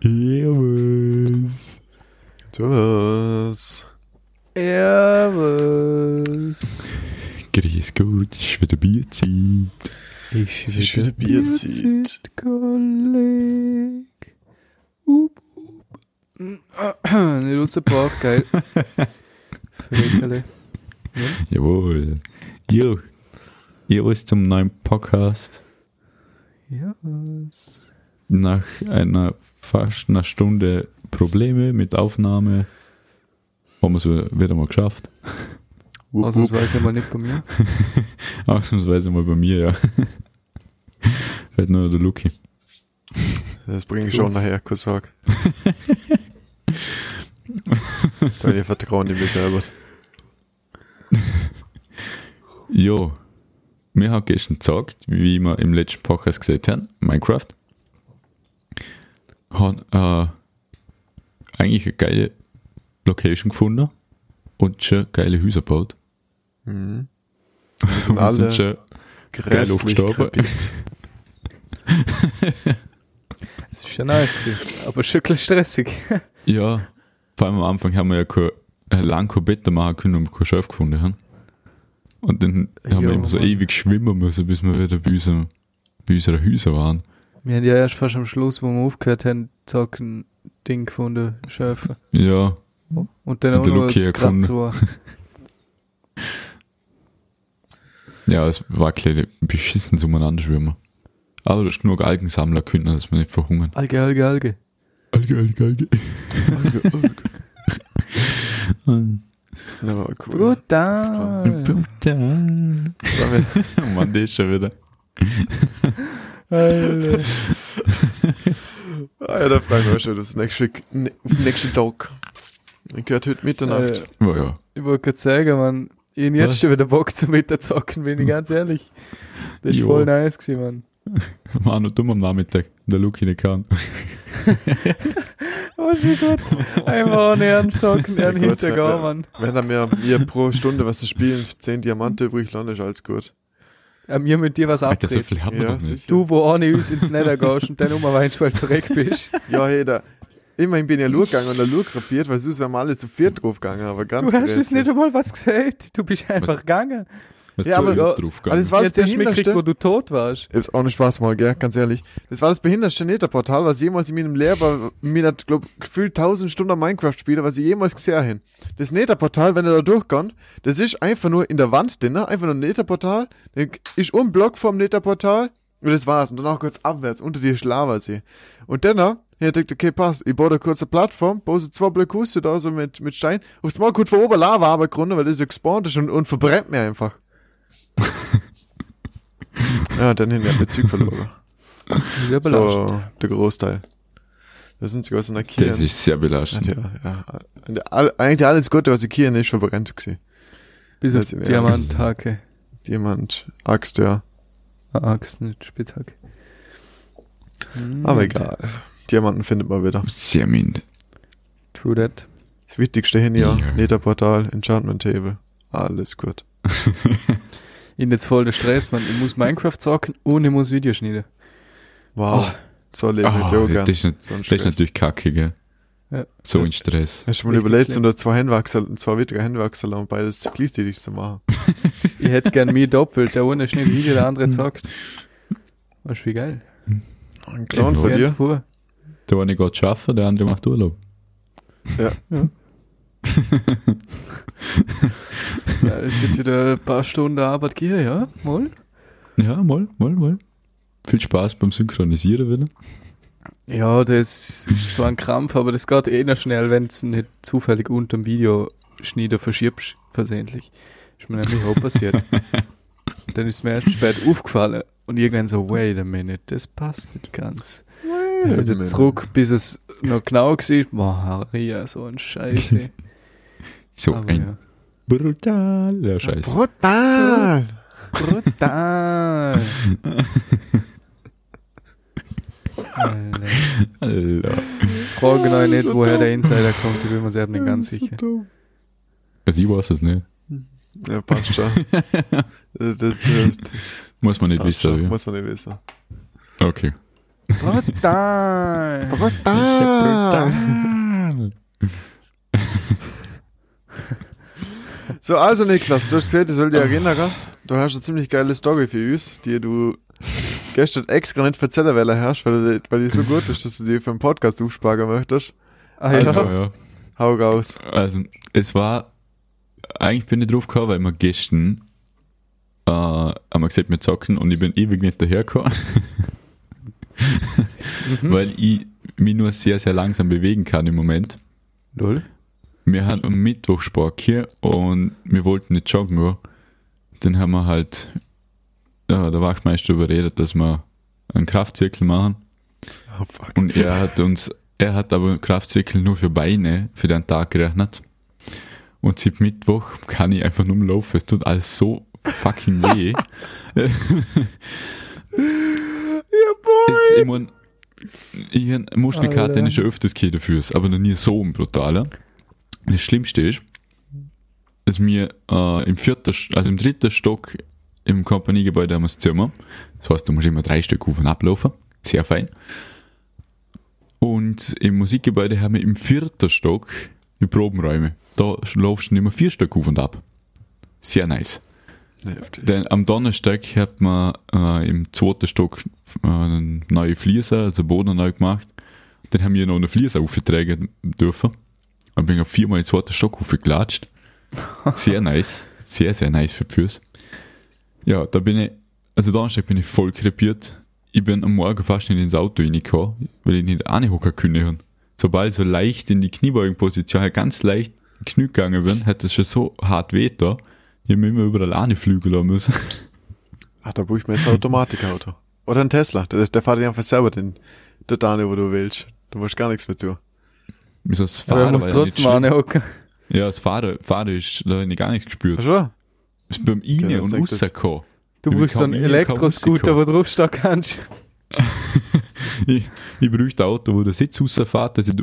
Servus. Servus. Grüß Gott, es ist wieder Bierzeit. Kollege. Nicht rausgebracht, geil. Fröchele. Ja? Jawohl. Jo. Ihr wisst zum neuen Podcast. Ja, was? Nach fast einer Stunde Probleme mit Aufnahme haben wir es wieder mal geschafft. Ausnahmsweise mal nicht bei mir. Ausnahmsweise mal bei mir, ja. Vielleicht nur der Luki. Das bringe ich schon nachher, keine Sorge. Deine Vertrauen in mich selber. Jo, mir hat gestern gesagt, wie wir im letzten Podcast gesehen haben, Minecraft, hat eigentlich eine geile Location gefunden und schon geile Häuser gebaut. Mhm. Wir sind alle schon geil aufgestorben. Es ist schon nice gewesen, aber schon ein bisschen stressig. Ja, vor allem am Anfang haben wir ja lange kein Bett machen können und kein Schaf gefunden haben. Und dann haben wir immer so ewig schwimmen müssen, bis wir wieder bei unseren Häusern waren. Wir haben ja erst fast am Schluss, wo wir aufgehört haben, zack, ein Ding gefunden, Schäfer. Ja. Und dann auch noch ein Kratz war. Ja, es war ein beschissen zueinander schwimmen. Aber du hast genug Algen sammeln können, dass wir nicht verhungern. Alge. Das war cool. Brutal. Mann, der ist schon wieder. Alter. Ja, da freuen wir uns schon, das nächste Tag. Ich gehört heute Mitternacht. Oh, ja. Ich wollte gerade sagen, Mann, ich habe jetzt schon wieder Bock zum Mittagszocken, bin ich ganz ehrlich. Das war voll nice gewesen, Mann. War noch dumm am Nachmittag, der Luki nicht kann. Was wie gut. Einfach ohne Ehrensocken, Ehren hintergehen, Mann. Wenn er mir pro Stunde was zu spielen, 10 Diamanten übrig landen, ist alles gut. An mir mit dir was abtreten. So ja, du, wo ohne uns ins Nether gehst und dann um weinst, weil du verreckt bist. Ja, hey, da. Immerhin bin ich ja lurgegangen und der Lur kapiert, weil sonst wären wir alle zu viert draufgegangen, aber ganz du hast es nicht einmal was gesagt, du bist einfach gegangen. Ja, aber das war das Behinderste, wo du tot warst. Ist auch nicht Spaß mal, gell, ganz ehrlich. Das war das behinderste Netherportal, was jemals in meinem Lehrer, ich glaube, gefühlt 1000 Stunden Minecraft spiele, was ich jemals gesehen habe. Das Netherportal, wenn er da durchkommt, das ist einfach nur in der Wand, drin, einfach nur ein Netherportal, dann ist ein Block vom Netherportal und das war's. Und dann auch kurz abwärts, unter dir ist Lavasee. Und dann, ich dachte, okay, passt, ich baue da kurz eine Plattform, baue so 2 Blöcke Huste da, so mit Stein, aufs Mal gut von oben Lava runter, weil das ist ja gespawnt ist und verbrennt mir einfach. Ja, dann hinten haben wir Züge verloren. Sehr belauscht. So, der Großteil. Das sind sogar so eine Kirche. Das ist sehr belauscht. Ja. Eigentlich alles Gute, was die Kirche nicht verbrennt gesehen. Bis auf Diamanthake. Axt, ja. Axt, nicht Spitzhacke. Aber egal. Diamanten findet man wieder. Sehr mind. True that. Das Wichtigste hin, ja. Netherportal, Enchantment Table. Alles gut. Ich bin jetzt voll der Stress, man. Ich muss Minecraft zocken und ich muss Videos schneiden. Wow. So lebe ich ja gern. Das ist natürlich kacke, gell? Ja. So ein Stress. Hast du mal überlegt, unter 2 Handwerksler und beides gleichzeitig zu machen? Ich hätte gern mich doppelt. Der eine schneidet Video, der andere zockt. Weißt du, wie geil. Ein Clown von dir. Vor. Der eine geht schaffen, der andere macht Urlaub. Ja. Ja, es wird wieder ein paar Stunden Arbeit gehen, ja? Moll? Ja, moll. Viel Spaß beim Synchronisieren wieder. Ja, das ist zwar ein Krampf, aber das geht eh noch schnell, wenn du es nicht zufällig unterm Video Schneider verschiebst, versehentlich. Ist mir nämlich auch passiert. Dann ist mir erst spät aufgefallen und irgendwann so, wait a minute, das passt nicht ganz. Wieder zurück, bis es noch genau war. Boah, Maria, so ein Scheiße. So aber ein brutaler Scheiß. Brutal! Alter. Frage noch nicht, so woher der Insider kommt, ich bin mir selber nicht ganz sicher. So also ich weiß es nicht. Ja, passt schon. Muss man nicht wissen. Okay. Brutal! Brutal! So, also Niklas, du hast gesehen, ich soll dir erinnern, gell? Du hast eine ziemlich geile Story für uns, die du gestern extra nicht erzählen hast, weil die so gut ist, dass du die für einen Podcast aufsparen möchtest. Ah, ja. Also, ja. Hau raus. Also, es war, eigentlich bin ich drauf gekommen, weil wir gestern haben wir gesagt, wir zocken und ich bin ewig nicht dahergekommen. Weil ich mich nur sehr, sehr langsam bewegen kann im Moment. Lol. Wir haben am Mittwoch Sport hier und wir wollten nicht joggen gehen. Dann haben wir halt, ja, der Wachtmeister überredet, dass wir einen Kraftzirkel machen. Oh, fuck. Und er hat aber einen Kraftzirkel nur für Beine für den Tag gerechnet. Und seit Mittwoch kann ich einfach nur laufen. Es tut alles so fucking weh. Ja, boy! Ich habe Muskelkater, den ich schon öfters gehe dafür, aber noch nie so ein brutaler. Das Schlimmste ist, dass wir im dritten Stock im Kompaniegebäude haben wir das Zimmer. Das heißt, du musst immer 3 Stück auf und ablaufen. Sehr fein. Und im Musikgebäude haben wir im 4. Stock die Probenräume. Da laufst du immer 4 Stück auf und ab. Sehr nice. Denn am Donnerstag hat man im 2. Stock neue Fliesen, also Boden neu gemacht. Dann haben wir noch eine Fliese aufgetragen dürfen. Dann bin ich 4-mal im 2. Stock aufgeklatscht. Sehr nice. Sehr, sehr nice für die Füße. Ja, da bin ich, also Donnerstag bin ich voll krepiert. Ich bin am Morgen fast nicht ins Auto reingekommen, weil ich nicht reinhocken konnte. Sobald ich so leicht in die Kniebeugenposition, ganz leicht Knie gegangen bin, hat das schon so hart weh da. Ich habe immer überall reinflügeln lassen müssen. Ah, da brauche ich mir jetzt ein Automatikauto. Oder ein Tesla. Der fährt dich einfach selber den da rein, wo du willst. Du musst gar nichts mit tun. Wieso das Fahren? Aber du musst trotzdem reinhocken. Ja, das Fahren ist, da habe ich gar nichts gespürt. Ach schon? Das ist beim Ine genau, und rausgekommen. Du brauchst so einen Elektroscooter, wo du draufstehen kannst. ich bräuchte ein Auto, wo der Sitz rausfährt, dass ich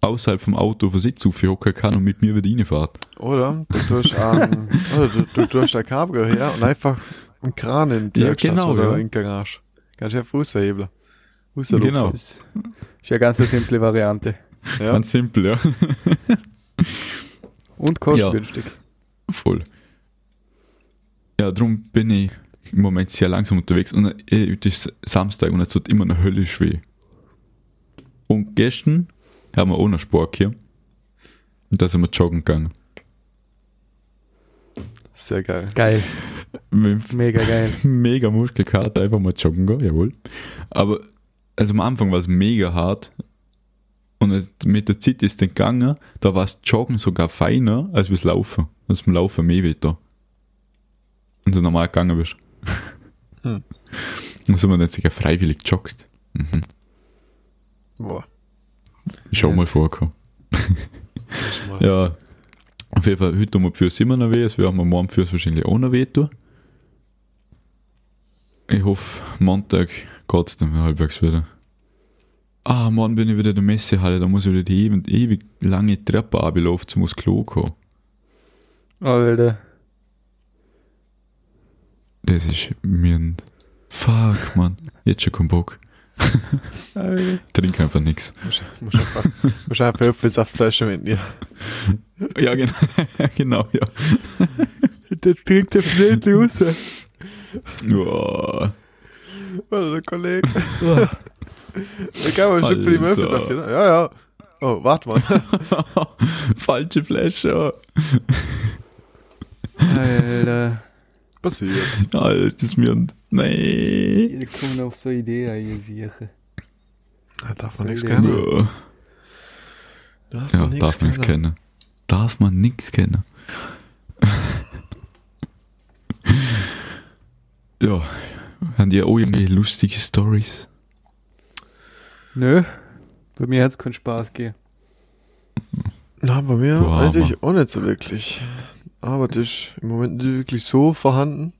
außerhalb vom Auto auf den Sitz hocken kann und mit mir wieder reinfahrt. Oder du tust ein Cabrio her und einfach einen Kran in die Werkstatt in die Garage. Kannst du einfach raushebeln. Genau. Das ist ja ganz eine simple Variante. Ja. Ganz simpel, ja. Und kostengünstig. Ja, voll. Ja, darum bin ich im Moment sehr langsam unterwegs und es ist Samstag und es tut immer noch höllisch weh. Und gestern haben wir auch noch Sport hier. Und da sind wir joggen gegangen. Sehr geil. Geil. Mega geil. Mega Muskelkater, einfach mal joggen gehen, jawohl. Aber also am Anfang war es mega hart. Und mit der Zeit ist es gegangen, da war das Joggen sogar feiner als das Laufen. Als beim Laufen mehr weh da. Und so normal gegangen bist. Hm. Und so man jetzt sogar freiwillig joggt. Mhm. Boah. Ist schon mal vorgekommen. Ja, auf jeden Fall, heute tun wir die Füße immer noch weh, es werden wir morgen die Füße wahrscheinlich auch noch weh tun. Ich hoffe, Montag geht es dann halbwegs wieder. Ah, morgen bin ich wieder in der Messehalle, da muss ich wieder die ewig lange Treppe runterlaufen, zum aufs Klo kommen. Alter. Das ist mir ein... Fuck, Mann. Jetzt schon kein Bock. Trink einfach nichts. Muss einfach Apfelsaftflasche mitnehmen. Ja, genau. Genau, ja. Der trinkt der Flinte raus. Boah. Warte, der Kollege. Ich kann mal schon für die Apfelsaft, oder? Ja. Oh, warte mal. Falsche Flasche. Alter. Passiert. Altes Mirnd. Nein. Ihr kommt auf so Ideen, ihr Sieche. Da darf man nichts kennen. Ja. Darf man nichts kennen. Ja. Haben die auch irgendwelche lustige Storys? Nö. Bei mir hat's keinen Spaß gegeben. Na, bei mir eigentlich auch nicht so wirklich. Aber das ist im Moment nicht wirklich so vorhanden.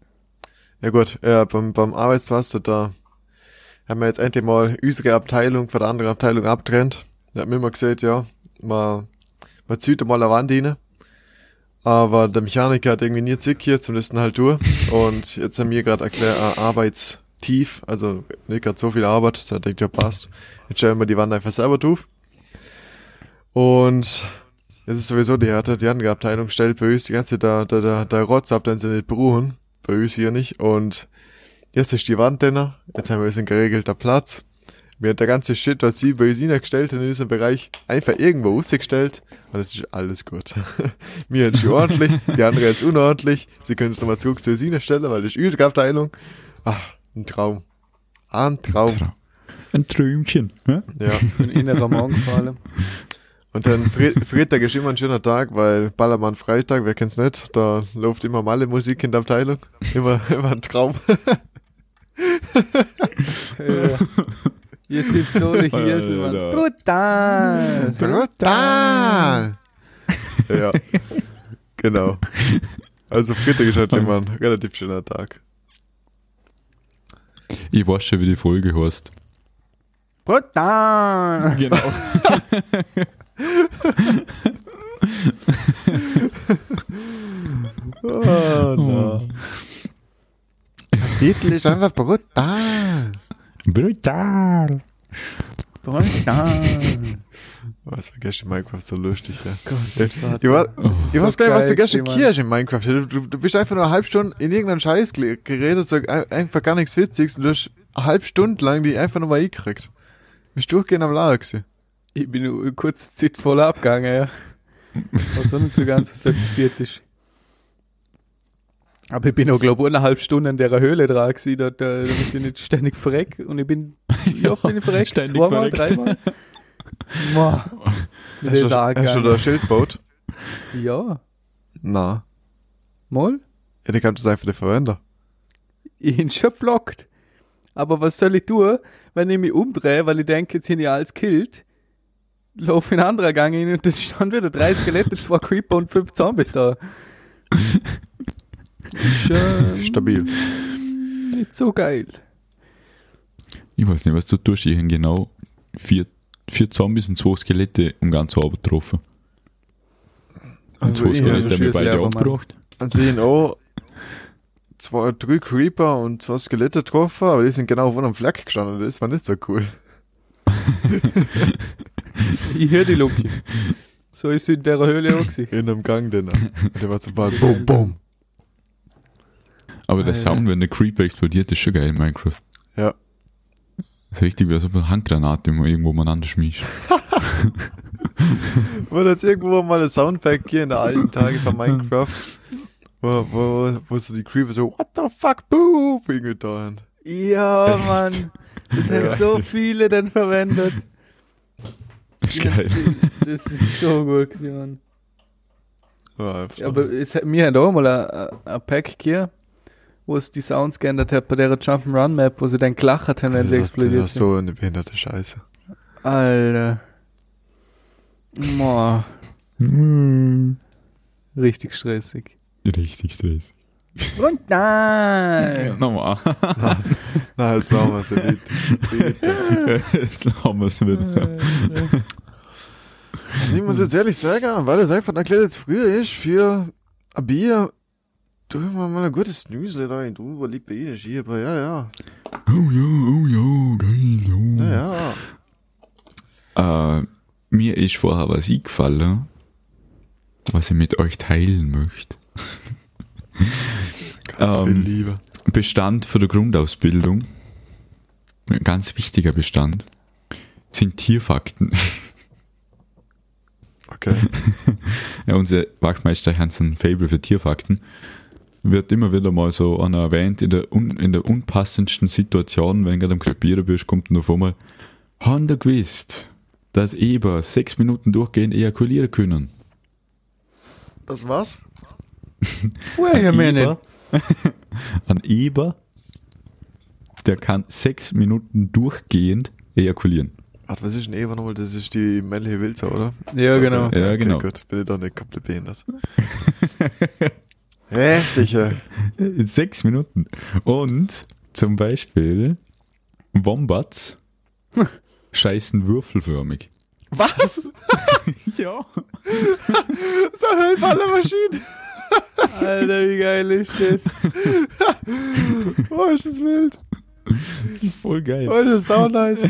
Ja gut, beim Arbeitsplatz, da haben wir jetzt endlich mal unsere Abteilung von der anderen Abteilung abgetrennt. Da hat mir immer gesagt, ja, man zieht mal eine Wand rein. Aber der Mechaniker hat irgendwie nie zick hier, zumindest halt durch. Und jetzt haben wir gerade eine Arbeits tief, also Nick hat so viel Arbeit, dass er denkt, ja passt, jetzt stellen wir die Wand einfach selber drauf. Und es ist sowieso die Härte, die Angeabteilung stellt bei uns die ganze da Rotz ab, dann sie nicht beruhen, bei uns hier nicht. Und jetzt ist die Wand drin, jetzt haben wir uns einen geregelter Platz. Wir haben der ganze Shit, was sie bei uns gestellt haben in diesem Bereich, einfach irgendwo rausgestellt und es ist alles gut. Wir haben schon ordentlich, die anderen jetzt unordentlich. Sie können es nochmal zurück zu uns stellen, weil das ist unsere Abteilung. Ach, ein Traum. Ein Traum. Ein Träumchen. Ne? Ja. Ein innerer Morgen vor allem. Und dann Freitag ist immer ein schöner Tag, weil Ballermann Freitag, wer kennt's nicht, da läuft immer Malle Musik in der Abteilung. Immer ein Traum. Ja. Ihr seid so nicht hier, ist man. Brutal! Brutal! Ja, genau. Also Freitag ist halt immer ein relativ schöner Tag. Ich weiß schon, wie die Folge heißt. Brutal! Genau. Oh, no. Der Titel ist einfach brutal! Brutal! Brutal! Was war gestern in Minecraft so lustig, ja? Gott, ich weiß gar nicht, was du gestern kirsch in Minecraft. Du bist einfach nur eine halbe Stunde in irgendeinen Scheiß geredet, so einfach gar nichts Witziges und du hast eine halbe Stunde lang die einfach nochmal eingekriegt. Du bist durchgehend am Lager gewesen. Ich bin nur kurz Zeit voll abgegangen, ja. Was auch nicht so ganz, was da passiert ist. Aber ich bin auch, glaube ich, eineinhalb Stunden in dieser Höhle dran gewesen, damit ich nicht ständig verreck. Und ich bin, ja, bin ich verreckt, zweimal, dreimal. Boah. Hast du da ein Schild gebaut? Ja. Na. Moll? Ja, dann kannst du es einfach nicht verwenden. Ich bin schon blockt. Aber was soll ich tun, wenn ich mich umdrehe, weil ich denke, jetzt sind ja alles gekillt, laufe in einen anderen Gang hin und dann stand wieder 3 Skelette, 2 Creeper und 5 Zombies da. Stabil. Nicht so geil. Ich weiß nicht, was du tust. Ich habe genau 4 Zombies und 2 Skelette um ganz Abend getroffen. Also 2 Skelette haben wir beide angebracht. Also ich habe auch 3 Creeper und 2 Skelette getroffen, aber die sind genau auf einem Fleck gestanden. Das war nicht so cool. Ich höre die Lucky. So ist sie in dieser Höhle auch gewesen. In einem Gang, denn. Der war zum Beispiel boom, boom. Aber der Sound, wenn der Creeper explodiert, ist schon geil in Minecraft. Ja. Das ist richtig wie so eine Handgranate, die man irgendwo miteinander schmiest. War das irgendwo mal ein Soundpack hier in den alten Tagen von Minecraft, wo so die Creeper so, what the fuck, boop, irgendwie da haben. Ja, echt? Mann. Das haben so viele dann verwendet. Das ist geil. Das ist so gut gewesen, Mann. Ja, aber mir hat auch mal ein Pack hier, wo es die Sounds geändert hat bei der Jump'n'Run-Map, wo sie dann gelacht haben, wenn sie explodiert sind. Das ist so eine behinderte Scheiße. Alter. Boah. Richtig stressig. Richtig stressig. Und nein! Nochmal. Nein, jetzt machen wir es wieder. Also ich muss jetzt ehrlich sagen, weil das einfach noch jetzt früher ist, für ein Bier... Du hast mal ein gutes Newsletter rein, du liegt bei Ihnen hier, aber ja. Oh ja, geil, ja. Ja. Mir ist vorher was eingefallen, was ich mit euch teilen möchte. Ganz viel Liebe. Bestand für die Grundausbildung, ein ganz wichtiger Bestand, sind Tierfakten. Okay. Ja, unser Wachtmeister hat so ein Faible für Tierfakten. Wird immer wieder mal so einer erwähnt, in der unpassendsten Situation, wenn du gerade am Krepieren bist, kommt dann auf einmal, haben da gewusst, dass Eber 6 Minuten durchgehend ejakulieren können? Das was? Wait a minute. Ein Eber, der kann 6 Minuten durchgehend ejakulieren. Ach, was ist ein Eber nochmal? Das ist die männliche Wildsau, oder? Ja, genau. Okay, ja, genau. Gut, bin ich doch nicht komplett behindert. Heftig, ja. In 6 Minuten. Und zum Beispiel Wombats scheißen würfelförmig. Was? Ja. So Höllballer Maschinen. Alter, wie geil ist das? Oh, ist das wild. Voll geil. Oh, das ist auch nice.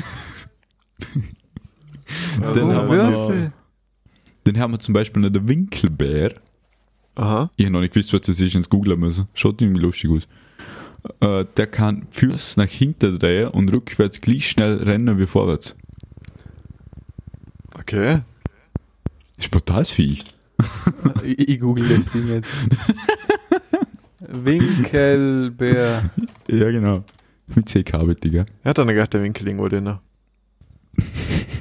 Dann haben wir zum Beispiel noch den Winkelbär. Aha. Ich habe noch nicht gewusst, was das ist, ins Googlen müssen. Schaut irgendwie lustig aus. Der kann Füße nach hinten drehen und rückwärts gleich schnell rennen wie vorwärts. Okay. Ist brutal Viech. Ich google das Ding jetzt. Winkelbär. Ja, genau. Mit CK bitte, gell? Er hat dann gedacht, der Winkel irgendwo drin.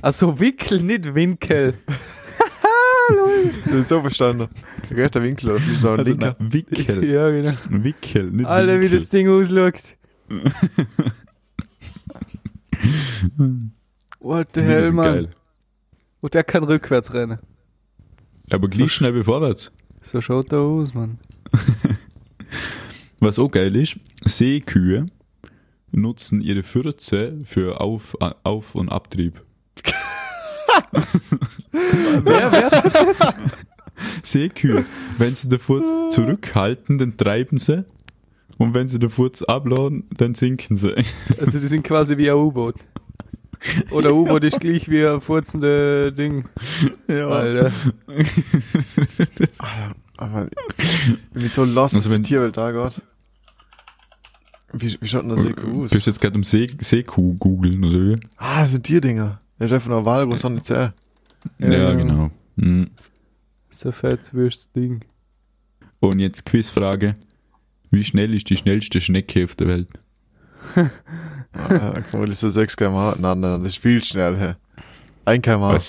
Achso, Wickel, nicht Winkel. Das ist so verstanden. Ich dachte, der Winkel oder vielleicht auch ein Linker. Wickel. Ja, genau. Wickel, nicht Alter, Winkel. Wie das Ding ausschaut. What the hell, Mann. Geil. Und der kann rückwärts rennen. Aber gleich so schnell wie vorwärts. So schaut er aus, Mann. Was auch geil ist, Seekühe nutzen ihre Fürze für Auf- und Abtrieb. Wer hat das? Seekühe. Wenn sie den Furz zurückhalten, dann treiben sie. Und wenn sie den Furz abladen, dann sinken sie. Also die sind quasi wie ein U-Boot. Oder U-Boot ist gleich wie ein furzende Ding. Ja. Alter. Aber ich bin so lost, also wenn Tierwelt da Gott. Wie schaut denn das Seekuh aus? Du bist jetzt gerade um Seekuh googeln, oder? Ah, das sind Tierdinger. Der Chef von der Wahl, wo es noch nicht sehr. Ja, genau. Mhm. So fettes würstes Ding. Und jetzt Quizfrage. Wie schnell ist die schnellste Schnecke auf der Welt? Guck mal, das ist ja 6 km/h. Nein, das ist viel schnell. Hey. 1 km/h.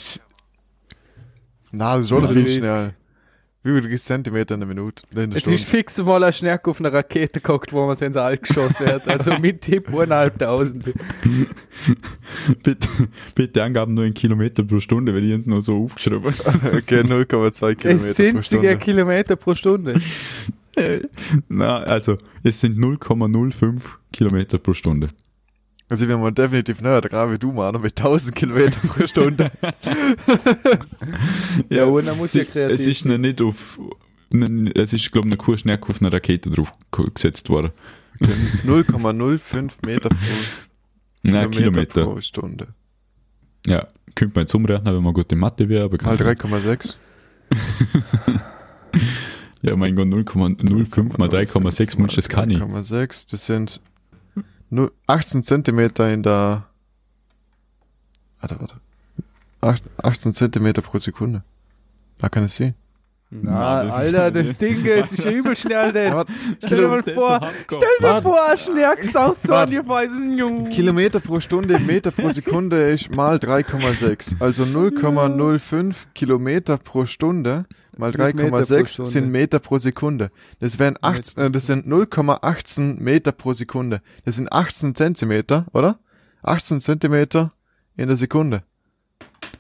Nein, das ist schon viel schnell. Wie viel Zentimeter in der Minute? Es ist fix mal ein Schnecke auf einer Rakete geguckt, wo man sie ins All geschossen hat. Also mit Tipp 1.500. Bitte Angaben nur in Kilometer pro Stunde, weil ich hinten noch so aufgeschrieben habe. Okay, 0,2 Kilometer pro Stunde. Es sind sogar Kilometer pro Stunde. Nein, also es sind 0,05 Kilometer pro Stunde. Also wir haben definitiv näher dran wie du, Mann, mit 1000 Kilometer pro Stunde. Ja, und dann muss ja kreativ. Es ist noch nicht auf, es ist, glaube ich, eine Kurschnecke auf einer Rakete drauf gesetzt worden. 0,05 Meter pro Kilometer pro Stunde. Ja, könnte man jetzt umrechnen, wenn man gut in Mathe wäre. Aber mal 3,6. Ja, mein Gott, 0,05 mal 3,6, Mensch, das kann ich. 3,6, das sind... 18 Zentimeter in der... Warte. 18 Zentimeter pro Sekunde. Da kann ich sehen. Na, Alter, das Ding ist übel schnell, denn. Stell dir mal vor, ein Schnerk saust so an die weißen Jungen. Kilometer pro Stunde, Meter pro Sekunde ist mal 3,6. Also 0,05 Kilometer pro Stunde mal 3,6 sind Meter pro Sekunde. Das wären 0,18 Meter pro Sekunde. Das sind 18 Zentimeter, oder? 18 Zentimeter in der Sekunde.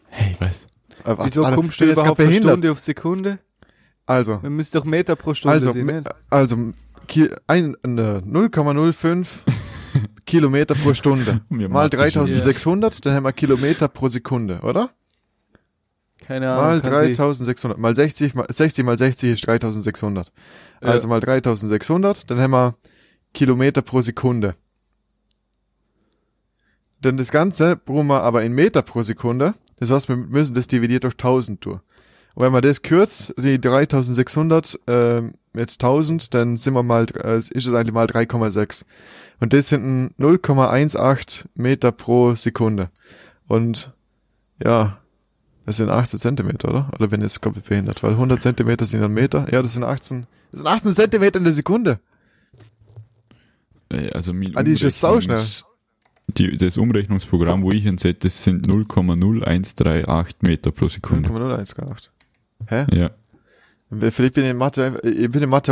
Hey, was? Wieso kommst du überhaupt von Stunde auf Sekunde? Also. Wir müssen doch Meter pro Stunde sehen. Also 0,05 Kilometer pro Stunde. Mal 3600, dann haben wir Kilometer pro Sekunde, oder? Keine Ahnung. Mal 3600. Mal 60 mal 60 ist 3600. Also mal 3600, dann haben wir Kilometer pro Sekunde. Denn das Ganze brauchen wir aber in Meter pro Sekunde. Das heißt, wir müssen das dividiert durch 1000 tun. Und wenn man das kürzt, die 3600 jetzt 1000, dann sind wir mal, ist es eigentlich mal 3,6. Und das sind 0,18 Meter pro Sekunde. Und ja, das sind 18 Zentimeter, oder? Oder wenn jetzt komplett behindert, weil 100 Zentimeter sind ein Meter. Ja, das sind 18 Zentimeter in der Sekunde. Also die ist ja sauschnell. Das Umrechnungsprogramm, wo ich hinsetze, das sind 0,0138 Meter pro Sekunde. 0,0138. Hä? Ja. Vielleicht bin ich in Mathe,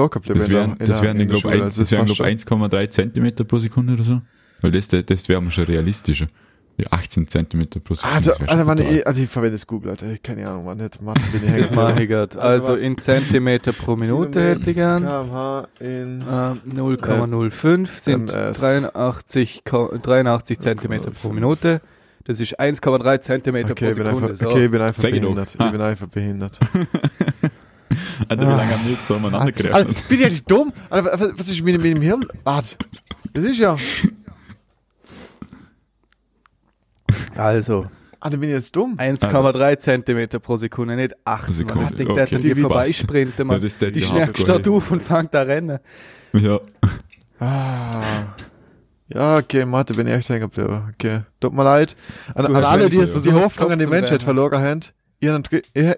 auch kaputt. Das wären glaube ich, 1,3 Zentimeter pro Sekunde oder so. Weil das wäre schon realistischer. 18 Zentimeter pro Sekunde. Also ich verwende das Google, Alter. Keine Ahnung, man hätte Mathe bin ich hängen. Also in Zentimeter pro Minute hätte ich gern. 0,05 sind 83 Zentimeter pro Minute. Das ist 1,3 Zentimeter pro Sekunde. Okay, ich bin einfach behindert. Alter, wie lange haben wir jetzt so umeinander gerechnet? Bin ich eigentlich dumm? Alter, was ist mit dem Hirn? Das ist ja... Also. Ah, dann bin ich jetzt dumm. 1,3 Zentimeter pro Sekunde, nicht 8. Sekunde. Das Ding, okay. Der hier vorbeisprinten, man. Das die schnärkst da auf und fängt da rennen. Ja. Ah. Ja, okay, Mathe, bin ich echt hängen geblieben. Okay, tut mir leid. An alle, die jetzt die Hoffnung an die Menschheit verloren haben, ihr habt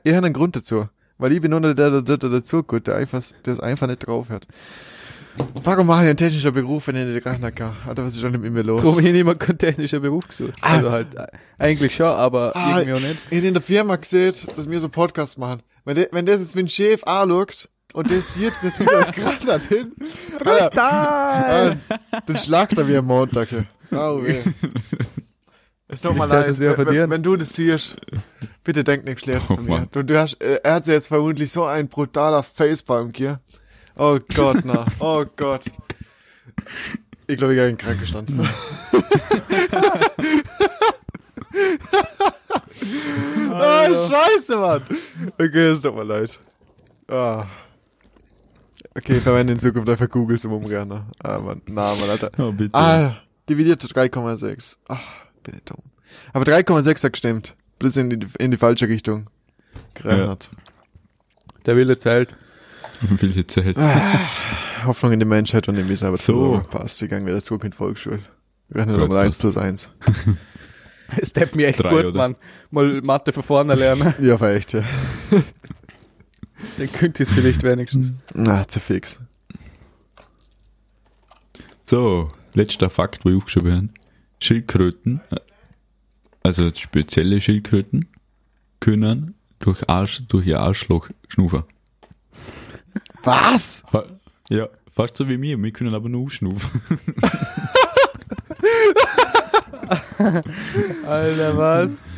einen Grund dazu. Weil ich bin nur der dazu gut, der es einfach nicht drauf hat. Warum mache ich einen technischen Beruf, wenn ich nicht gerade kann? Alter, was ist denn mit mir los? Darum habe ich niemanden keinen technischen Beruf gesucht. Also halt, eigentlich schon, aber irgendwie auch nicht. Ich habe in der Firma gesehen, dass wir so Podcasts machen. Wenn das jetzt mit dem Chef anschaut und das sieht, das geht uns gerade nicht hin. Alter, dann schlagt er mir am Montag. Oh, weh. Es tut mir leid, wenn du das siehst, bitte denk nichts Schlechtes von mir. Er hat sich jetzt vermutlich so ein brutaler Facepalm hier. Oh Gott, na. Oh Gott. Ich glaube, ich habe einen Krankenstand. Oh, scheiße, Mann. Okay, es tut mir leid. Ah. Okay, ich verwende in Zukunft einfach Google zum Umgehen. Ne? Ah, Mann. Na, Mann, Alter. Oh, bitte. Ah, dividiert durch 3,6. Ah, bin ich dumm. Aber 3,6 hat gestimmt. Bloß in die falsche Richtung. Gereinert. Ja. Der Wille zählt. Wilde Zeit. Hoffnung in die Menschheit und in mich selber so. Passt. Sie gehen wieder zurück in die Volksschule. Rechnen wir mal 1+1. Es teppt mir echt 3, gut, oder? Mann. Mal Mathe von vorne lernen. Ja, war echt, ja. Dann könnte ich es vielleicht wenigstens. Na, zu fix. So, letzter Fakt, wo ich aufgeschrieben habe. Schildkröten, also spezielle Schildkröten, können durch ihr Arschloch schnuppern. Was? Ja, fast so wie wir können aber nur aufschnaufen. Alter, was?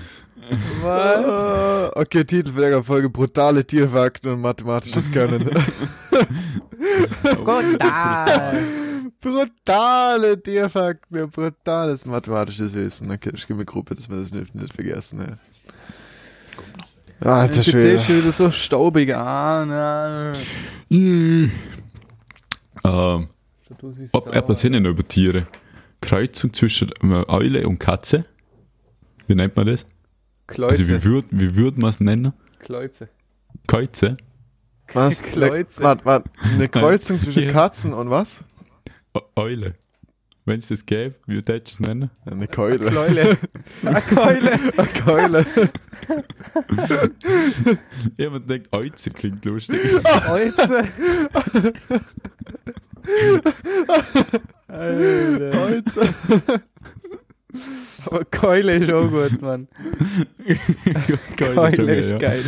Was? Okay, Titel für die Folge: brutale Tierfakten und mathematisches Können. Brutal! Brutale Tierfakten und brutales mathematisches Wissen. Okay, ich gebe mir Gruppe, dass wir das nicht vergessen. Ja. Alter Schwede. Der PC ist schon wieder so staubig. Ob etwas hin über Tiere. Kreuzung zwischen Eule und Katze. Wie nennt man das? Kleuze. Also wie würd man es nennen? Kleuze. Kreuze? Was? Kleuze. Warte. Eine Kreuzung zwischen Katzen und was? Eule. Wenn es das gäbe, wie würde ich es nennen? Eine Keule. Eine Keule. Ja, man denkt, Euze klingt lustig. Euze? Euze. Aber Keule ist auch gut, Mann. Keule ist geil.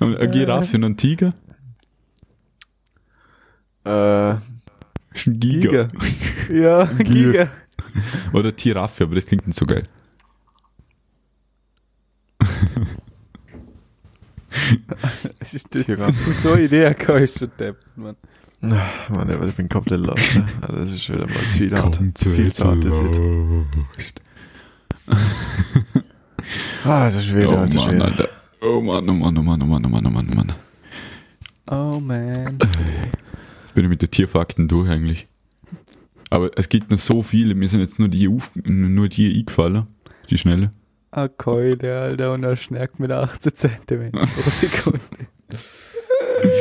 Und eine Giraffe und ein Tiger? Giga. Ja, Giga. Oder Giraffe, aber das klingt nicht so geil. So eine Idee kann ich schon deppen, Mann. Mann, ich bin komplett lost. Ne? Das ist wieder mal zu viel Zeit. Das ist wieder, Alter. Oh Mann. Oh man. Bin ich mit den Tierfakten durch eigentlich. Aber es gibt noch so viele, mir sind jetzt nur die eingefallen, die schnelle. Eine Keule, Alter, und er schnärkt mit 18 cm pro Sekunde.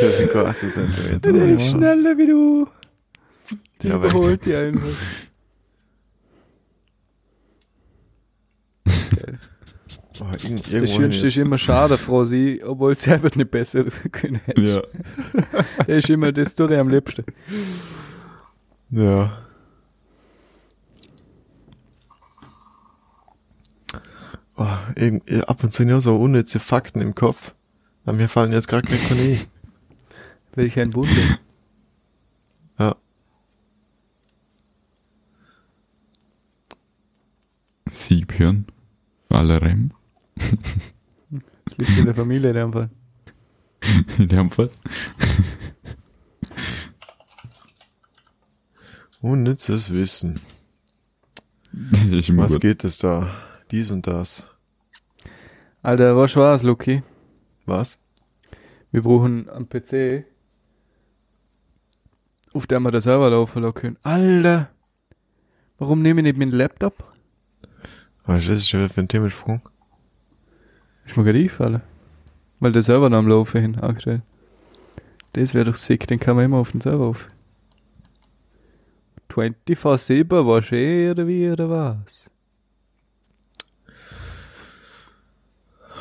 Das sind quasi 18 cm. Der ist schneller wie du. Die überholt die einfach. Oh, das Schönste ist immer schade, Frau Sie, obwohl sie selber nicht besser können hätte. Ja. Das ist immer das tue ich am liebsten. Ja. Oh, ab und zu nur so unnütze Fakten im Kopf. Aber mir fallen jetzt gerade keine ein. Welch ein Wunder. Ja. Siebhirn. Allerem. Das liegt in der Familie in dem Fall. Unnützes Wissen. Was geht es da? Dies und das. Alter, was war's, Luki? Was? Wir brauchen einen PC, auf dem wir den Server laufen lassen können. Alter! Warum nehme ich nicht meinen Laptop? Was ist das schon für ein Themensprung? Ist mir gerade eingefallen. Weil der Server noch am Laufen hin angestellt. Das wäre doch sick, den kann man immer auf den Server auf. 24/7 war schön, oder wie, oder was?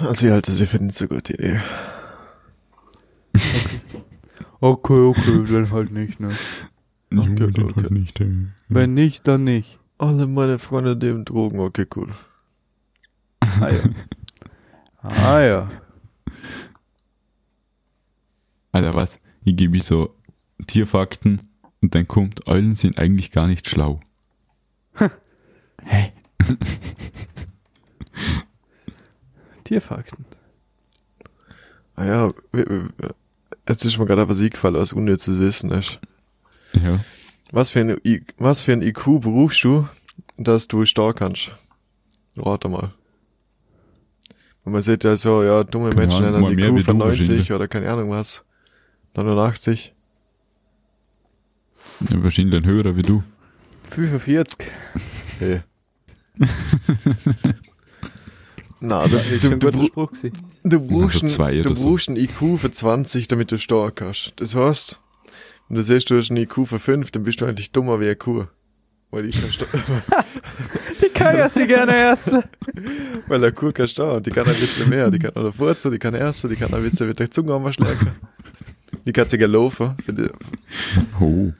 Also ich halte sie für nicht so gute Idee. Okay, dann halt nicht, ne? Okay. Wenn nicht, dann nicht. Alle meine Freunde nehmen Drogen, okay, cool. Ah ja. Alter, was? Ich gebe mich so Tierfakten und dann kommt, Eulen sind eigentlich gar nicht schlau. Hä? Tierfakten. Ah ja, jetzt ist mir gerade was eingefallen, was unnützes Wissen ist. Ja. Was für ein IQ brauchst du, dass du stark kannst? Warte mal. Und man sieht ja so, ja, dumme Menschen haben einen IQ von 90 oder keine Ahnung was. 89. Ja, wahrscheinlich ein höherer wie du. 45. Hey. Na, du brauchst einen IQ für 20, damit du stark hast. Das heißt, wenn du siehst, du hast einen IQ für 5, dann bist du eigentlich dummer wie eine Kuh. Weil ich kann stark. Die kann ja sie gerne essen. Weil eine Kuh kann stark, die kann ein bisschen mehr. Die kann auch furzen, die kann essen, die kann ein bisschen mit der Zunge anschlagen. Die kann sogar laufen. Oh.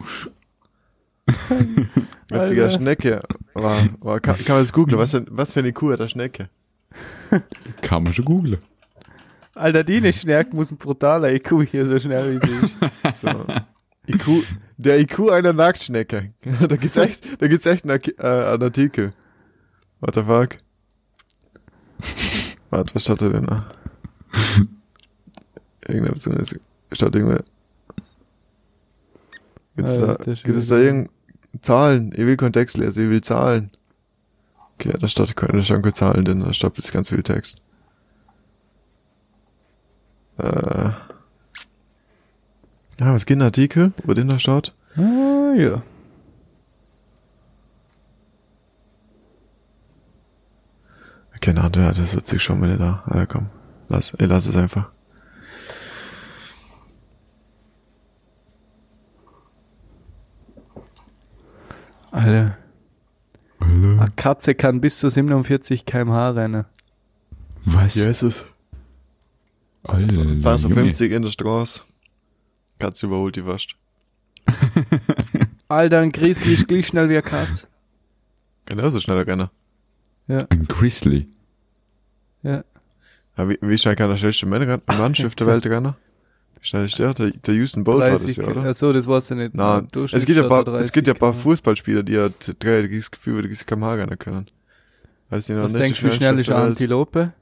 Als sogar Schnecke war kann man das googeln? Was für eine Kuh hat eine Schnecke? Kann man schon googeln. Alter, die nicht schnärkt, muss ein brutaler IQ hier so schnell wie sie ist. So. IQ, der IQ einer Nacktschnecke. da gibt's echt einen Artikel. What the fuck? Warte, was steht da denn noch? Gibt es da irgendeine Zahlen? Ich will Kontext lesen, ich will Zahlen. Okay, da steht keine Zahlen drin, da steht jetzt ganz viel Text. Ja, was geht ein Artikel, wo den da steht? Ah, ja. Okay, na, das wird sich schon wieder da. Alter, komm, ich lass es einfach. Alle. Eine Katze kann bis zu 47 km/h rennen. Was? Ja, ist es. Alle. Fast 50 in der Straße. Katze überholt die fast. Alter, ein Grizzly ist gleich schnell wie eine Katze. Genau, so schneller keiner. Ja. Ein Grizzly? Ja. Ja, wie schnell kann der schnellste Mensch auf der Welt rennen? Wie schnell ist der? Der Usain Bolt war das ja, oder? Achso, das war's ja nicht. Nein, es gibt ja ein paar Fußballspieler, die ja 33 Gefühl über das km/h rennen können. Was denkst du, wie schnell ist eine Antilope?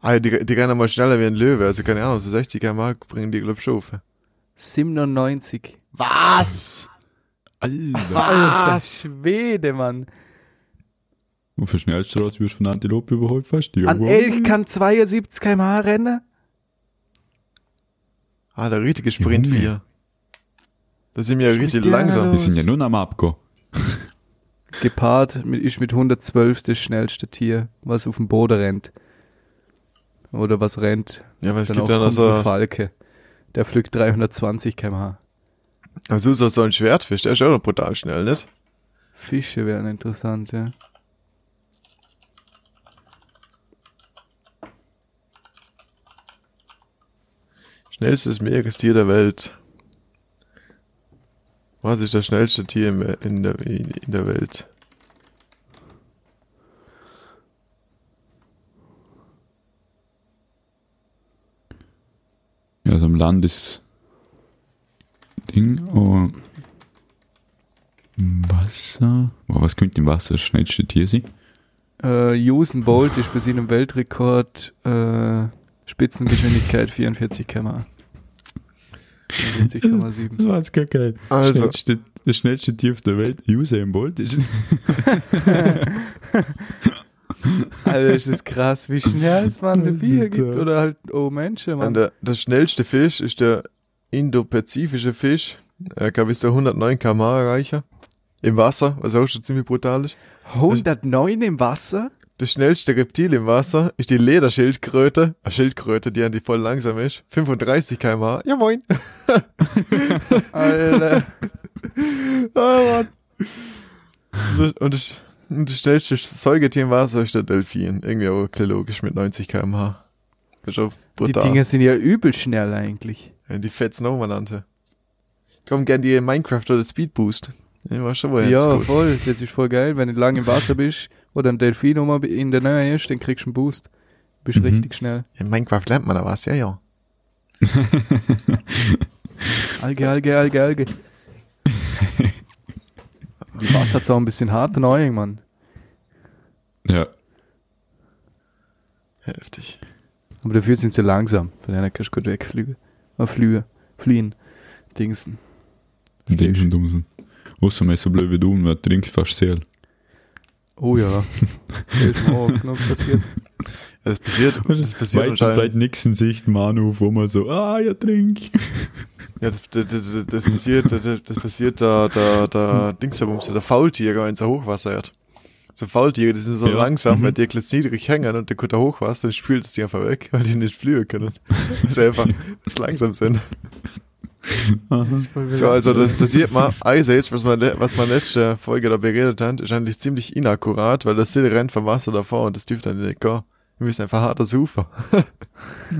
Ah, die rennen mal schneller wie ein Löwe. Also keine Ahnung, so 60 km/h bringen die, glaub ich, schon auf. 97. Was? Alter. Alter Schwede, Mann. Und für Schnellstraße wirst du von einer Antilope überholt fast. Ein Elch kann 72 km/h rennen? Ah, der richtige Sprint 4. Das sind ja richtig langsam. Die sind ja nur am Abgehen. Gepard ist mit 112 das schnellste Tier, was auf dem Boden rennt. Oder was rennt. Ja, weil es gibt dann also eine Falke. Der pflückt 320 km/h. Also so ein Schwertfisch, der ist auch noch brutal schnell, nicht? Fische wären interessant, ja. Schnellstes Meerestier der Welt. Was ist das schnellste Tier in der Welt? Ja, also am Land ist Ding, oh, im Wasser. Oh, was könnte im Wasser das schnellste Tier sein? Usain Bolt ist bei seinem Weltrekord Spitzengeschwindigkeit 44 km/h. 44,7. Das war jetzt gar geil. Also. Das schnellste Tier auf der Welt, Usain Bolt. Alter, ist das krass, wie schnell es Bier gibt. Oder halt, oh Menschen, Mann. Der schnellste Fisch ist der indopazifische Fisch. Er kann bis zu 109 km/h erreichen. Im Wasser, was auch schon ziemlich brutal ist. 109 im Wasser? Das schnellste Reptil im Wasser ist die Lederschildkröte. Eine Schildkröte, die an die voll langsam ist. 35 km/h. Ja, moin. Alter. Oh, Mann. Und das schnellste Säugetier im Wasser ist der Delfin. Irgendwie auch logisch mit 90 km/h. Die Dinger sind ja übel schnell eigentlich. Ja, die fetzen auch mal an. Komm, gern die Minecraft oder Speed Boost. Ja, voll. Das ist voll geil. Wenn du lang im Wasser bist oder ein Delfin in der Nähe ist, dann kriegst du einen Boost. Bist richtig schnell. In Minecraft lernt man da was, ja, ja. Alge. Die Wasser hat auch ein bisschen harte Neuling, Mann. Ja. Heftig. Aber dafür sind sie langsam. Von einer kannst du gut wegfliegen. Fliehen. Dingsen. Dingsen, Dumsen. Außer man ist so blöd wie du und man trinkt fast Seel. Oh ja. Das passiert anscheinend. Bleibt nichts in Sicht, Manu, wo man so, ihr trinkt. Ja, das passiert da Dingsabumse, der Faultier, wenn es Hochwasser hat. So Faultiere, die sind so langsam, weil die jetzt niedrig hängen und der kommt der Hochwasser, dann spült es die einfach weg, weil die nicht fliehen können. Weil sie einfach langsam sind. So, also das passiert mal. Ice Age, was man letzte Folge da beredet hat, ist eigentlich ziemlich inakkurat, weil das Seele rennt vom Wasser davor und das dürfte dann nicht gehen. Wir müssen einfach hart das Ufer.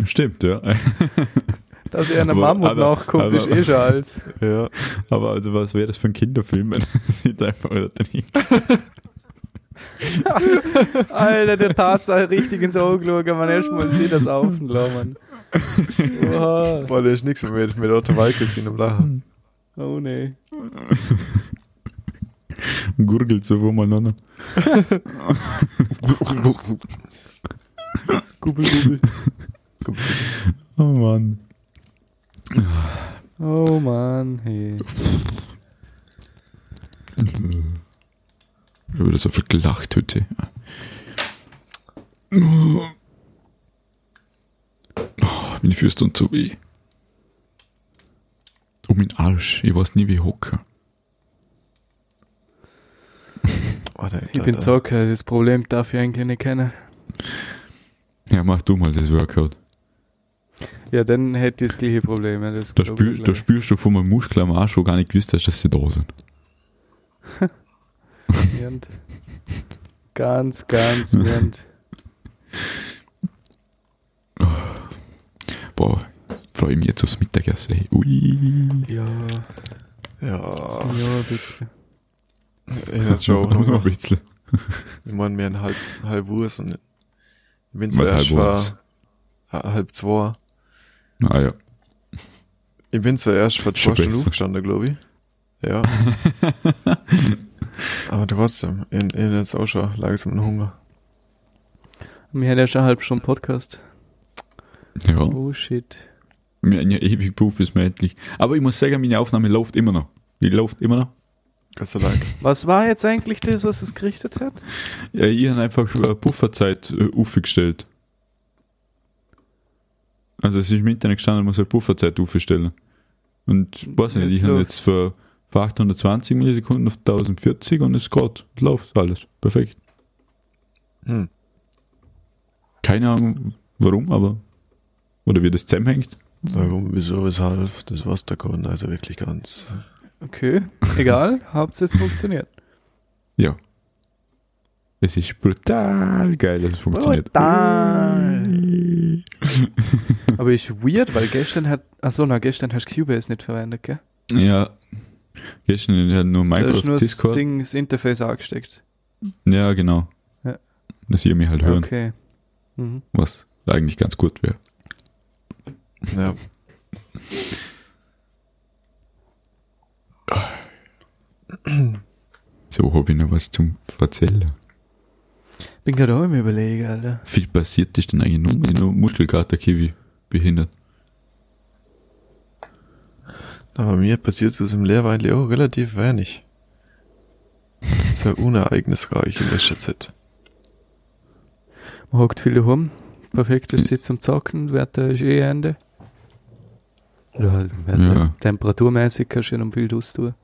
Stimmt, ja. Dass er eine Mammut nachguckt, ist eh schon als. Ja. Aber also was wäre das für ein Kinderfilm, wenn er sieht einfach oder drin. Alter, der Tatsache richtig ins Auge schauen, man erstmal sieht das auf und laufen. Boah, da ist nichts mehr mit Otto Walkes in dem Lachen. Oh ne. Gurgelt so wo man noch. Gubbel. Oh Mann, hey. Ich würde so viel gelacht heute. Meine Füße tun so weh. Oh, mein Arsch. Ich weiß nie, wie ich hocke. Ich bin Zocker. Das Problem darf ich eigentlich nicht kennen. Ja, mach du mal das Workout. Ja, dann hätte ich das gleiche Problem. Ja, da spürst du von meinem Muskel am Arsch, wo gar nicht gewusst hast, dass sie da sind. Während. Ganz während. Boah, freue mich jetzt aufs Mittagessen. Ui. Ja, ein bisschen. Ja, schon auch noch ein bisschen. Ich meine, mehr ein halb Uhr und wenn es erst war, halb zwei. Ah ja. Ich bin zwar erst vor 2 Stunden aufgestanden, glaube ich. Ja. Aber trotzdem, ich habe jetzt auch schon langsam einen Hunger. Wir haben ja schon eine halbe Stunde Podcast. Ja. Oh shit. Wir haben ja ewig gebraucht, bis wir endlich. Aber ich muss sagen, meine Aufnahme läuft immer noch. Die läuft immer noch. Gott sei Dank. Was war jetzt eigentlich das, was es gerichtet hat? Ja, ich habe einfach Pufferzeit aufgestellt. Also es ist im Internet gestanden, man soll Pufferzeit aufstellen. Und weiß nicht, ich habe jetzt für 820 Millisekunden auf 1040 und es geht. Läuft alles. Perfekt. Keine Ahnung warum, aber. Oder wie das zusammenhängt. Warum, wieso, weshalb? Das war's da gar nicht. Also wirklich ganz. Okay. Egal. Hauptsache es funktioniert. Ja. Es ist brutal geil, dass es funktioniert. Brutal. Aber ist weird, weil gestern hast du Cubase nicht verwendet, gell? Ja. Gestern hat nur Microsoft Discord. Du hast nur das Ding, das Interface angesteckt. Ja, genau. Ja. Dass ihr mich halt hören. Okay. Was eigentlich ganz gut wäre. Ja. So habe ich noch was zum Erzählen. Bin gerade auch im Überlegen, Alter. Viel passiert ist denn eigentlich nur Muskelkater-Kiwi behindert. Aber mir passiert es aus dem Lehrwein auch relativ wenig. Sehr unereignisreich in letzter Zeit. Man hockt viel daheim. Perfekte Zeit zum Zocken. Wetter ist eh Ende. Oder halt, temperaturmäßig kannst du ja noch viel draus tun.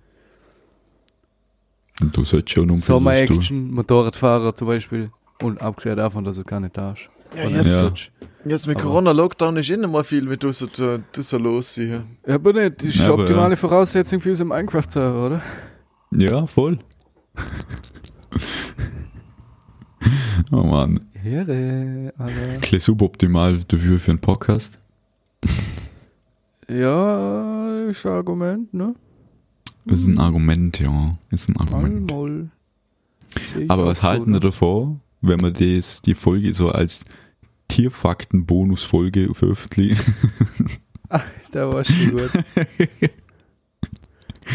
Und du solltest schon Sommer-Action, Motorradfahrer zum Beispiel. Und abgesehen davon, dass du gar nicht darfst. Ja, jetzt mit Corona-Lockdown ist immer mal viel mit draussen los. Ja, aber nicht. Das ist die optimale Voraussetzung für unseren Minecraft-Server, oder? Ja, voll. Oh Mann. Here, Alter. Kle suboptimal dafür für einen Podcast. Ja, ist ein Argument, ne? Ist ein Argument, ja. Ist ein Argument. Mal. Aber was halten wir davor, wenn wir die Folge so als Tierfakten-Bonus-Folge veröffentlichen? Ach, da war schon gut.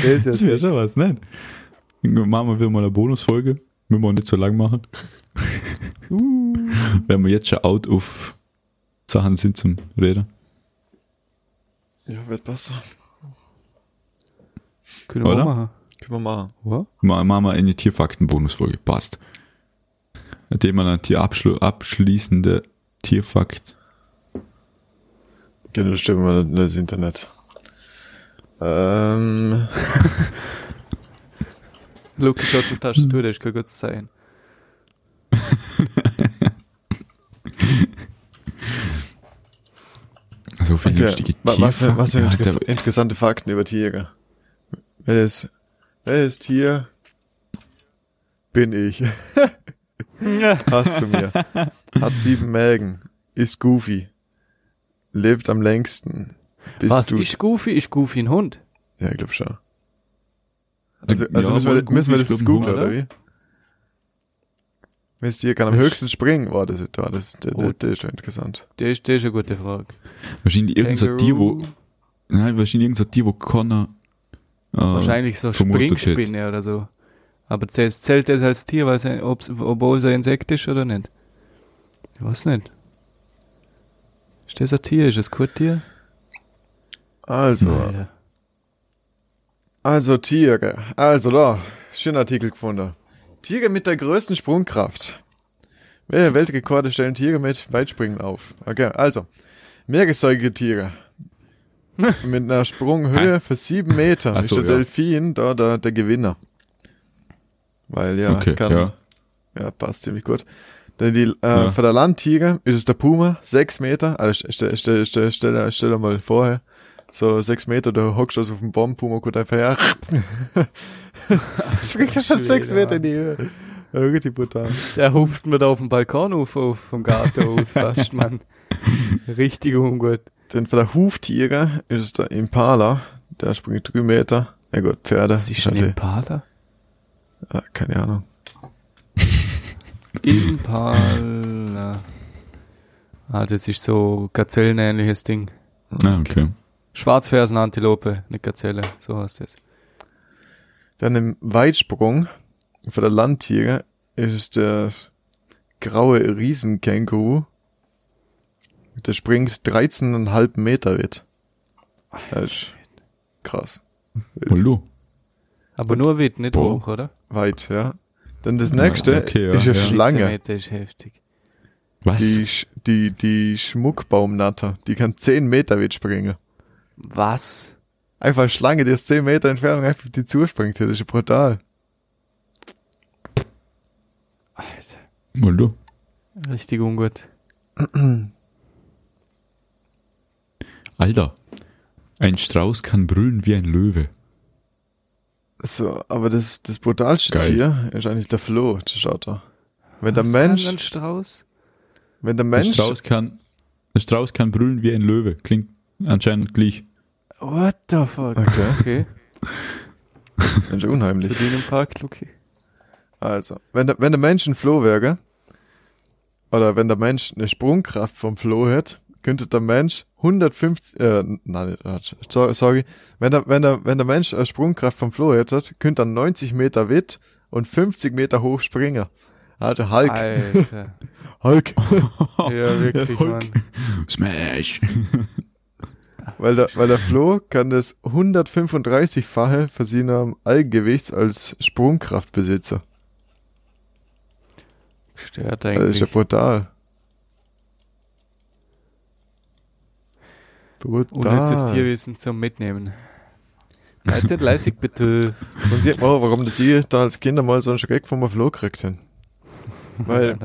Das wäre schon was, ne? Machen wir mal eine Bonusfolge. Müssen wir auch nicht so lang machen. Wenn wir jetzt schon out auf Sachen sind zum Reden. Ja, wird besser. Können wir machen. Können wir machen. Ja? Machen wir eine Tierfakten-Bonusfolge. Passt. Indem man dann die abschließende Tierfakt. Genau, das stellen wir mal ins Internet. Luke schaut auf die Tastatur, das ist kein gutes Zeichen. So viele lustige Tiere. Was sind interessante Fakten über Tiere? Welches Tier bin ich? Passt zu mir. Hat 7 Mägen. Ist Goofy. Lebt am längsten. Ist Goofy? Ist Goofy ein Hund? Ja, ich glaube schon. Also müssen wir das jetzt googeln, oder wie? Wisst ihr, kann am höchsten springen? Boah, das ist schon interessant. Das ist eine gute Frage. Wahrscheinlich irgendein Tier, wo keiner wahrscheinlich so Springspinne oder so. Aber zählt das als Tier, obwohl es ein Insekt ist oder nicht? Ich weiß nicht. Ist das ein Tier? Ist das kein Tier? Also... Nein. Also Tiere, da, schönen Artikel gefunden. Tiere mit der größten Sprungkraft. Welche Weltrekorde stellen Tiere mit Weitspringen auf? Okay, also, Meeressäugetiere. Mit einer Sprunghöhe von 7 Metern ist der Delfin da der Gewinner. Weil passt ziemlich gut. Denn für der Landtiere ist es der Puma, 6 Meter, also stell dir mal vorher. So 6 Meter, da hockst du auf dem Baum, Puma kommt einfach her. Springt einfach 6 Meter in die Höhe. Richtig brutal. Der hupft mir da auf dem Balkon auf vom Garten aus fast, Mann. Richtig ungut. Denn für der Huftiere ist es der Impala, der springt 3 Meter. Ja gut, Pferde. Das ist schon Impala? Ah, keine Ahnung. Impala. Ah, das ist so Gazellenähnliches Ding. Ah, okay. Schwarzfersenantilope, eine Gazelle, so heißt das. Dann im Weitsprung für der Landtiere ist der graue Riesenkänguru. Der springt 13,5 Meter weit. Das ist krass. Hallo. Aber nur weit, nicht hoch, oder? Weit, ja. Dann das nächste ist eine Schlange. 10 Meter ist heftig. Was? Die Schmuckbaumnatter, die kann 10 Meter weit springen. Was? Einfach eine Schlange, die aus 10 Meter Entfernung einfach auf die zuspringt. Das ist ja brutal. Alter. Mal du. Richtig ungut. Alter. Ein Strauß kann brüllen wie ein Löwe. So, aber das brutalste Tier ist eigentlich der Floh. Schaut da. Wenn der Mensch... Ein Strauß kann brüllen wie ein Löwe. Klingt anscheinend gleich. What the fuck? Okay. Das ist unheimlich. Zu denen im Park, Luki. Also, wenn der Mensch ein Floh wäre, oder wenn der Mensch eine Sprungkraft vom Floh hätte, könnte der Mensch wenn der Mensch eine Sprungkraft vom Floh hätte, könnte er 90 Meter weit und 50 Meter hoch springen. Alter, Hulk. Alter. Hulk. Ja, wirklich, Hulk. Mann. Smash. Weil der Floh kann das 135-fache von seinem Eigengewicht als Sprungkraftbesitzer. Stört eigentlich. Das ist ja brutal. Unnützes Tierwissen zum Mitnehmen. 13 30 bitte. Man sieht mal, warum sie da als Kinder mal so einen Schreck vom Floh gekriegt haben. Weil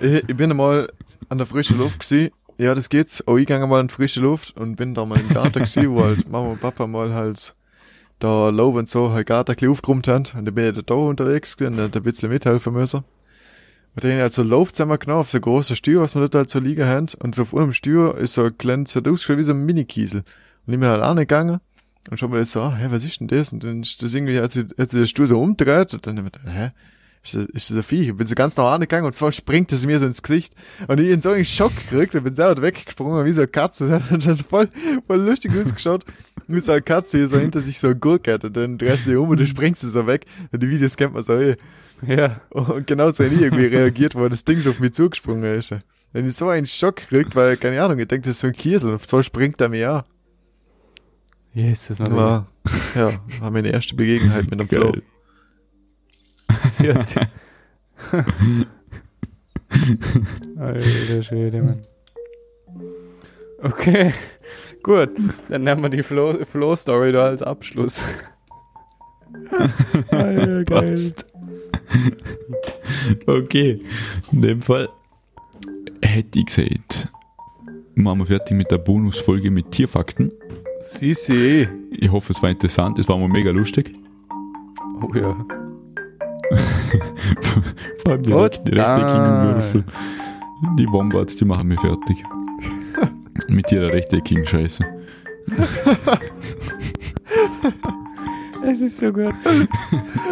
ich bin einmal an der frischen Luft gewesen. Ja, das geht's. Oh, ich ging mal in frische Luft und bin da mal im Garten gewesen, wo halt Mama und Papa mal halt da Laub und so halt Garten ein bisschen aufgeräumt haben. Und dann bin ich da unterwegs gewesen und dann ein bisschen mithelfen müssen. Und dann halt so Laub zusammengenommen auf so großen Stür, was wir dort halt so liegen haben. Und so auf einem Stür ist so ein kleines, ausgeschrieben wie so ein Mini-Kiesel. Und ich bin halt angegangen und schon mal so, hä, was ist denn das? Und dann ist das irgendwie, hat sie den Stuhl so umgedreht und dann hä? Ist das ein Viech? Ich bin so ganz nah angegangen und zwar springt es mir so ins Gesicht und ich in so einen Schock gekriegt und bin selber weggesprungen wie so eine Katze. Das hat dann voll lustig ausgeschaut. Wie so eine Katze hier so hinter sich so eine Gurke hat und dann dreht sie um und dann springt sie so weg. Und die Videos kennt man so, ey. Ja. Und genau so habe ich irgendwie reagiert, weil das Ding so auf mich zugesprungen ist. Wenn ich so einen Schock kriegt, weil, keine Ahnung, ich denke, das ist so ein Kiesel und zwar springt er mir an. Jesus, das war ja, war meine erste Begegnung mit einem Floh. Ja. Alter Schwede, Mann. Okay, gut. Dann haben wir die Flow-Story da als Abschluss. Alter, geil. Okay, in dem Fall hätte ich gesagt, machen wir fertig mit der Bonusfolge mit Tierfakten. Sisi. Ich hoffe, es war interessant, es war mal mega lustig. Oh ja. Vor allem direkt eckigen Würfel. Die Wombats, die machen mich fertig. Mit ihrer rechteckigen Scheiße. Es ist so gut.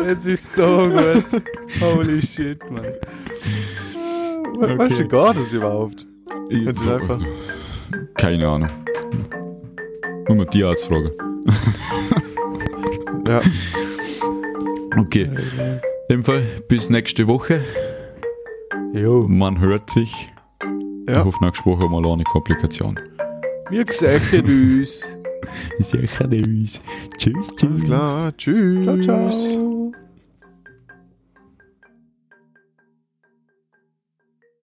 Es ist so gut. Holy shit, Mann. Okay. Was für Gott ist überhaupt? Keine Ahnung. Nur mal Tierarztfrage. Ja. Okay. In dem Fall, bis nächste Woche. Jo. Man hört sich. Ja. Ich hoffe, nächste Woche mal eine Komplikation. Wir sehen uns. Tschüss. Alles klar. Tschüss. Ciao, ciao.